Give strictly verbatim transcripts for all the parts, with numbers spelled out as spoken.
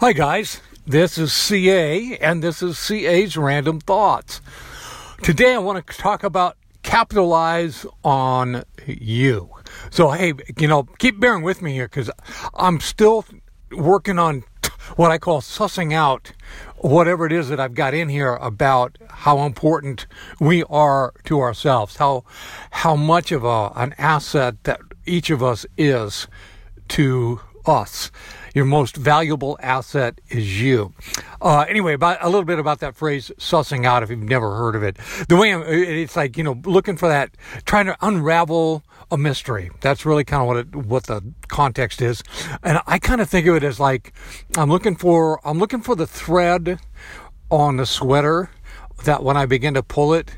Hi guys, this is C A and this is C A's Random Thoughts. Today I want to talk about capitalize on you. So hey, you know, keep bearing with me here because I'm still working on what I call sussing out whatever it is that I've got in here about how important we are to ourselves, how how much of a, an asset that each of us is to us. Your most valuable asset is you. Uh, anyway, about a little bit about that phrase, sussing out, if you've never heard of it. The way I'm, it's like, you know, looking for that, trying to unravel a mystery. That's really kind of what it, what the context is. And I kind of think of it as like, I'm looking for, I'm looking for the thread on the sweater that when I begin to pull it,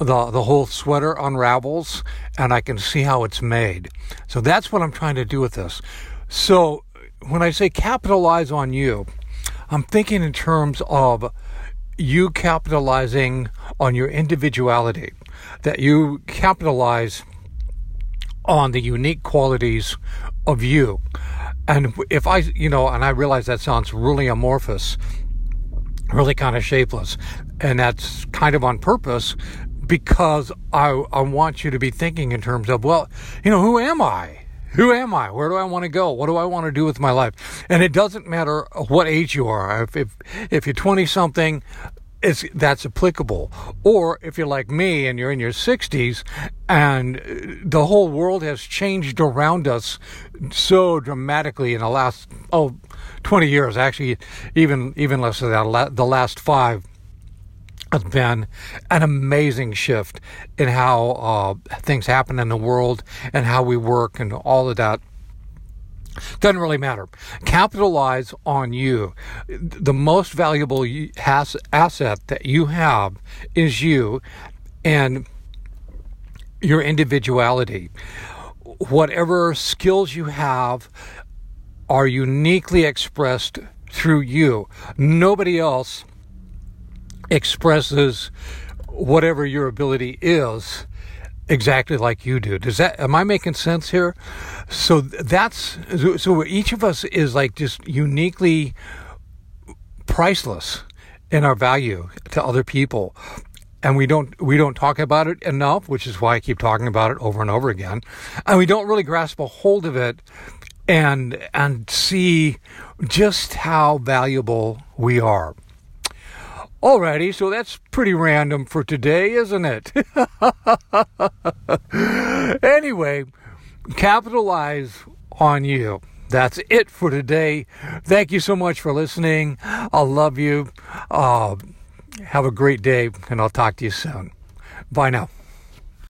The, the whole sweater unravels and I can see how it's made. So that's what I'm trying to do with this. So when I say capitalize on you, I'm thinking in terms of you capitalizing on your individuality, that you capitalize on the unique qualities of you. And if I, you know, and I realize that sounds really amorphous, really kind of shapeless, and that's kind of on purpose, because I, I want you to be thinking in terms of, well, you know, who am I? Who am I? Where do I want to go? What do I want to do with my life? And it doesn't matter what age you are. If if, if you're twenty-something, it's that's applicable. Or if you're like me and you're in your sixties and the whole world has changed around us so dramatically in the last, oh, twenty years, actually, even, even less than that, the last five. It's been an amazing shift in how uh, things happen in the world and how we work and all of that. Doesn't really matter. Capitalize on you. The most valuable has- asset that you have is you and your individuality. Whatever skills you have are uniquely expressed through you. Nobody else expresses whatever your ability is exactly like you do. Does that, am I making sense here? So that's, so each of us is like just uniquely priceless in our value to other people. And we don't, we don't talk about it enough, which is why I keep talking about it over and over again. And we don't really grasp a hold of it and, and see just how valuable we are. Alrighty, so that's pretty random for today, isn't it? Anyway, capitalize on you. That's it for today. Thank you so much for listening. I love you. Uh, have a great day, and I'll talk to you soon. Bye now.